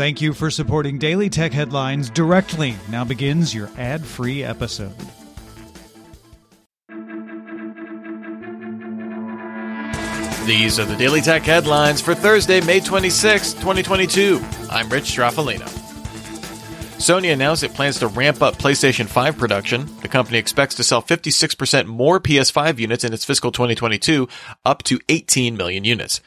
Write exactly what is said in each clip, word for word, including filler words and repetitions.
Thank you for supporting Daily Tech Headlines directly. Now begins your ad-free episode. These are the Daily Tech Headlines for Thursday, May twenty-sixth, twenty twenty-two. I'm Rich Trafalino. Sony announced it plans to ramp up PlayStation five production. The company expects to sell fifty-six percent more P S five units in its fiscal twenty twenty-two, up to eighteen million units.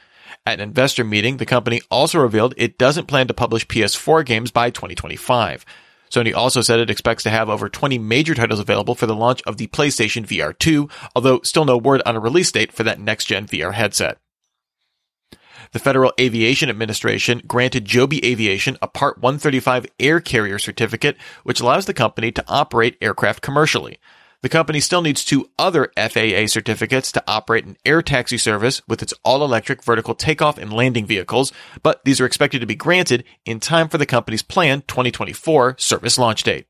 At an investor meeting, the company also revealed it doesn't plan to publish P S four games by twenty twenty-five. Sony also said it expects to have over twenty major titles available for the launch of the PlayStation V R two, although still no word on a release date for that next-gen V R headset. The Federal Aviation Administration granted Joby Aviation a Part one thirty-five air carrier certificate, which allows the company to operate aircraft commercially. The company still needs two other F A A certificates to operate an air taxi service with its all-electric vertical takeoff and landing vehicles, but these are expected to be granted in time for the company's planned twenty twenty-four service launch date.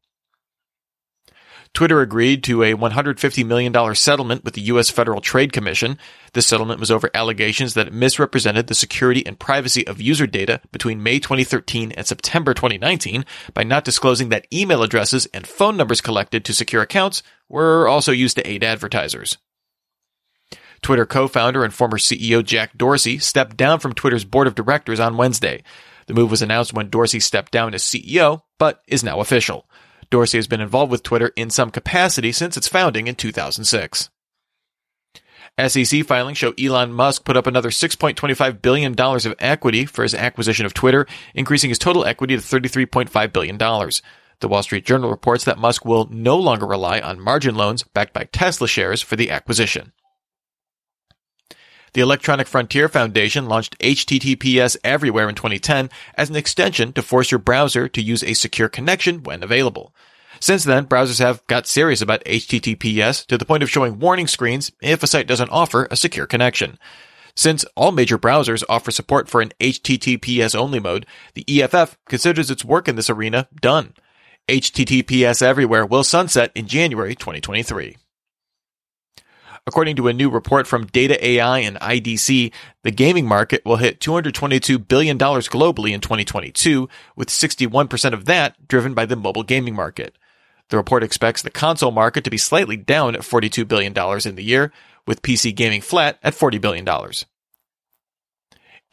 Twitter agreed to a one hundred fifty million dollars settlement with the U S Federal Trade Commission. This settlement was over allegations that it misrepresented the security and privacy of user data between May twenty thirteen and September twenty nineteen by not disclosing that email addresses and phone numbers collected to secure accounts were also used to aid advertisers. Twitter co-founder and former C E O Jack Dorsey stepped down from Twitter's board of directors on Wednesday. The move was announced when Dorsey stepped down as C E O, but is now official. Dorsey has been involved with Twitter in some capacity since its founding in two thousand six. S E C filings show Elon Musk put up another six point two five billion dollars of equity for his acquisition of Twitter, increasing his total equity to thirty-three point five billion dollars. The Wall Street Journal reports that Musk will no longer rely on margin loans backed by Tesla shares for the acquisition. The Electronic Frontier Foundation launched H T T P S Everywhere in twenty ten as an extension to force your browser to use a secure connection when available. Since then, browsers have got serious about H T T P S to the point of showing warning screens if a site doesn't offer a secure connection. Since all major browsers offer support for an H T T P S-only mode, the E F F considers its work in this arena done. H T T P S Everywhere will sunset in January twenty twenty-three. According to a new report from Data A I and I D C, the gaming market will hit two hundred twenty-two billion dollars globally in twenty twenty-two, with sixty-one percent of that driven by the mobile gaming market. The report expects the console market to be slightly down at forty-two billion dollars in the year, with P C gaming flat at forty billion dollars.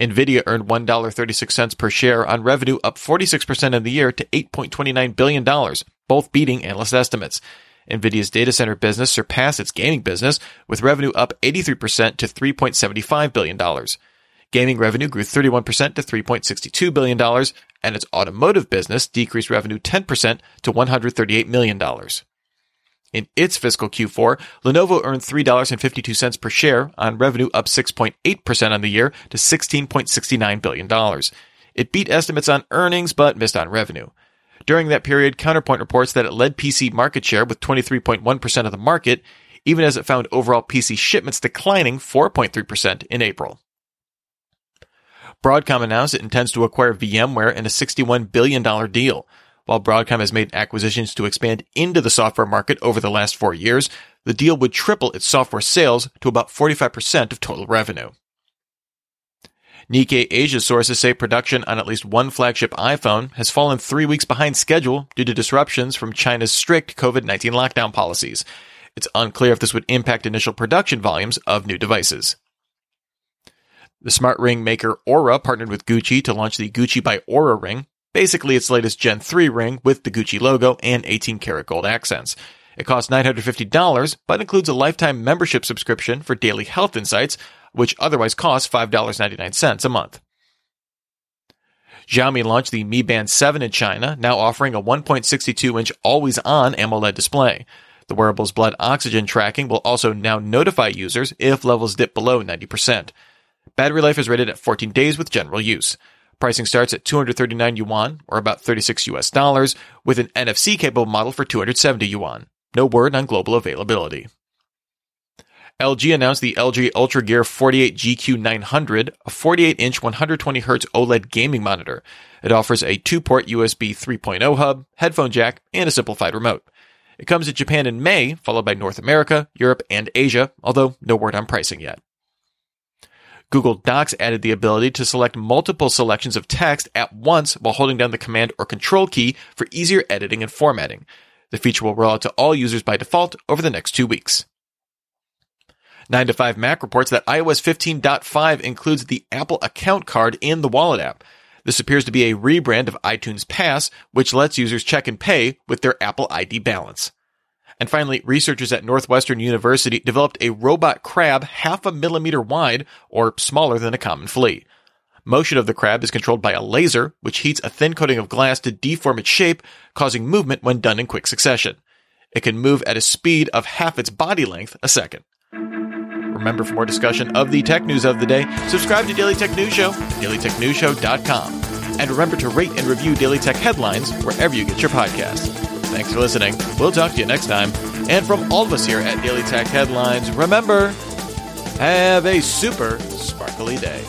Nvidia earned one dollar and thirty-six cents per share on revenue, up forty-six percent in the year to eight point two nine billion dollars, both beating analyst estimates. Nvidia's data center business surpassed its gaming business, with revenue up eighty-three percent to three point seven five billion dollars. Gaming revenue grew thirty-one percent to three point six two billion dollars, and its automotive business decreased revenue ten percent to one hundred thirty-eight million dollars. In its fiscal Q four, Lenovo earned three dollars and fifty-two cents per share on revenue up six point eight percent on the year to sixteen point six nine billion dollars. It beat estimates on earnings but missed on revenue. During that period, Counterpoint reports that it led P C market share with twenty-three point one percent of the market, even as it found overall P C shipments declining four point three percent in April. Broadcom announced it intends to acquire VMware in a sixty-one billion dollars deal. While Broadcom has made acquisitions to expand into the software market over the last four years, the deal would triple its software sales to about forty-five percent of total revenue. Nikkei Asia sources say production on at least one flagship iPhone has fallen three weeks behind schedule due to disruptions from China's strict COVID nineteen lockdown policies. It's unclear if this would impact initial production volumes of new devices. The smart ring maker Aura partnered with Gucci to launch the Gucci by Aura ring, basically its latest Gen three ring with the Gucci logo and eighteen karat gold accents. It costs nine hundred fifty dollars, but includes a lifetime membership subscription for daily health insights, which otherwise costs five dollars and ninety-nine cents a month. Xiaomi launched the Mi Band seven in China, now offering a one point six two inch always-on AMOLED display. The wearable's blood oxygen tracking will also now notify users if levels dip below ninety percent. Battery life is rated at fourteen days with general use. Pricing starts at two hundred thirty-nine yuan, or about thirty-six U S dollars, with an N F C-capable model for two hundred seventy yuan. No word on global availability. L G announced the L G Ultra Gear forty-eight G Q nine hundred, a forty-eight inch one hundred twenty hertz OLED gaming monitor. It offers a two-port U S B three point oh hub, headphone jack, and a simplified remote. It comes to Japan in May, followed by North America, Europe, and Asia, although no word on pricing yet. Google Docs added the ability to select multiple selections of text at once while holding down the Command or Control key for easier editing and formatting. The feature will roll out to all users by default over the next two weeks. nine to five Mac reports that i O S fifteen point five includes the Apple Account Card in the Wallet app. This appears to be a rebrand of iTunes Pass, which lets users check and pay with their Apple I D balance. And finally, researchers at Northwestern University developed a robot crab half a millimeter wide, or smaller than a common flea. Motion of the crab is controlled by a laser, which heats a thin coating of glass to deform its shape, causing movement when done in quick succession. It can move at a speed of half its body length a second. Remember, for more discussion of the tech news of the day, subscribe to Daily Tech News Show, daily tech news show dot com. And remember to rate and review Daily Tech Headlines wherever you get your podcasts. Thanks for listening. We'll talk to you next time. And from all of us here at Daily Tech Headlines, remember, have a super sparkly day.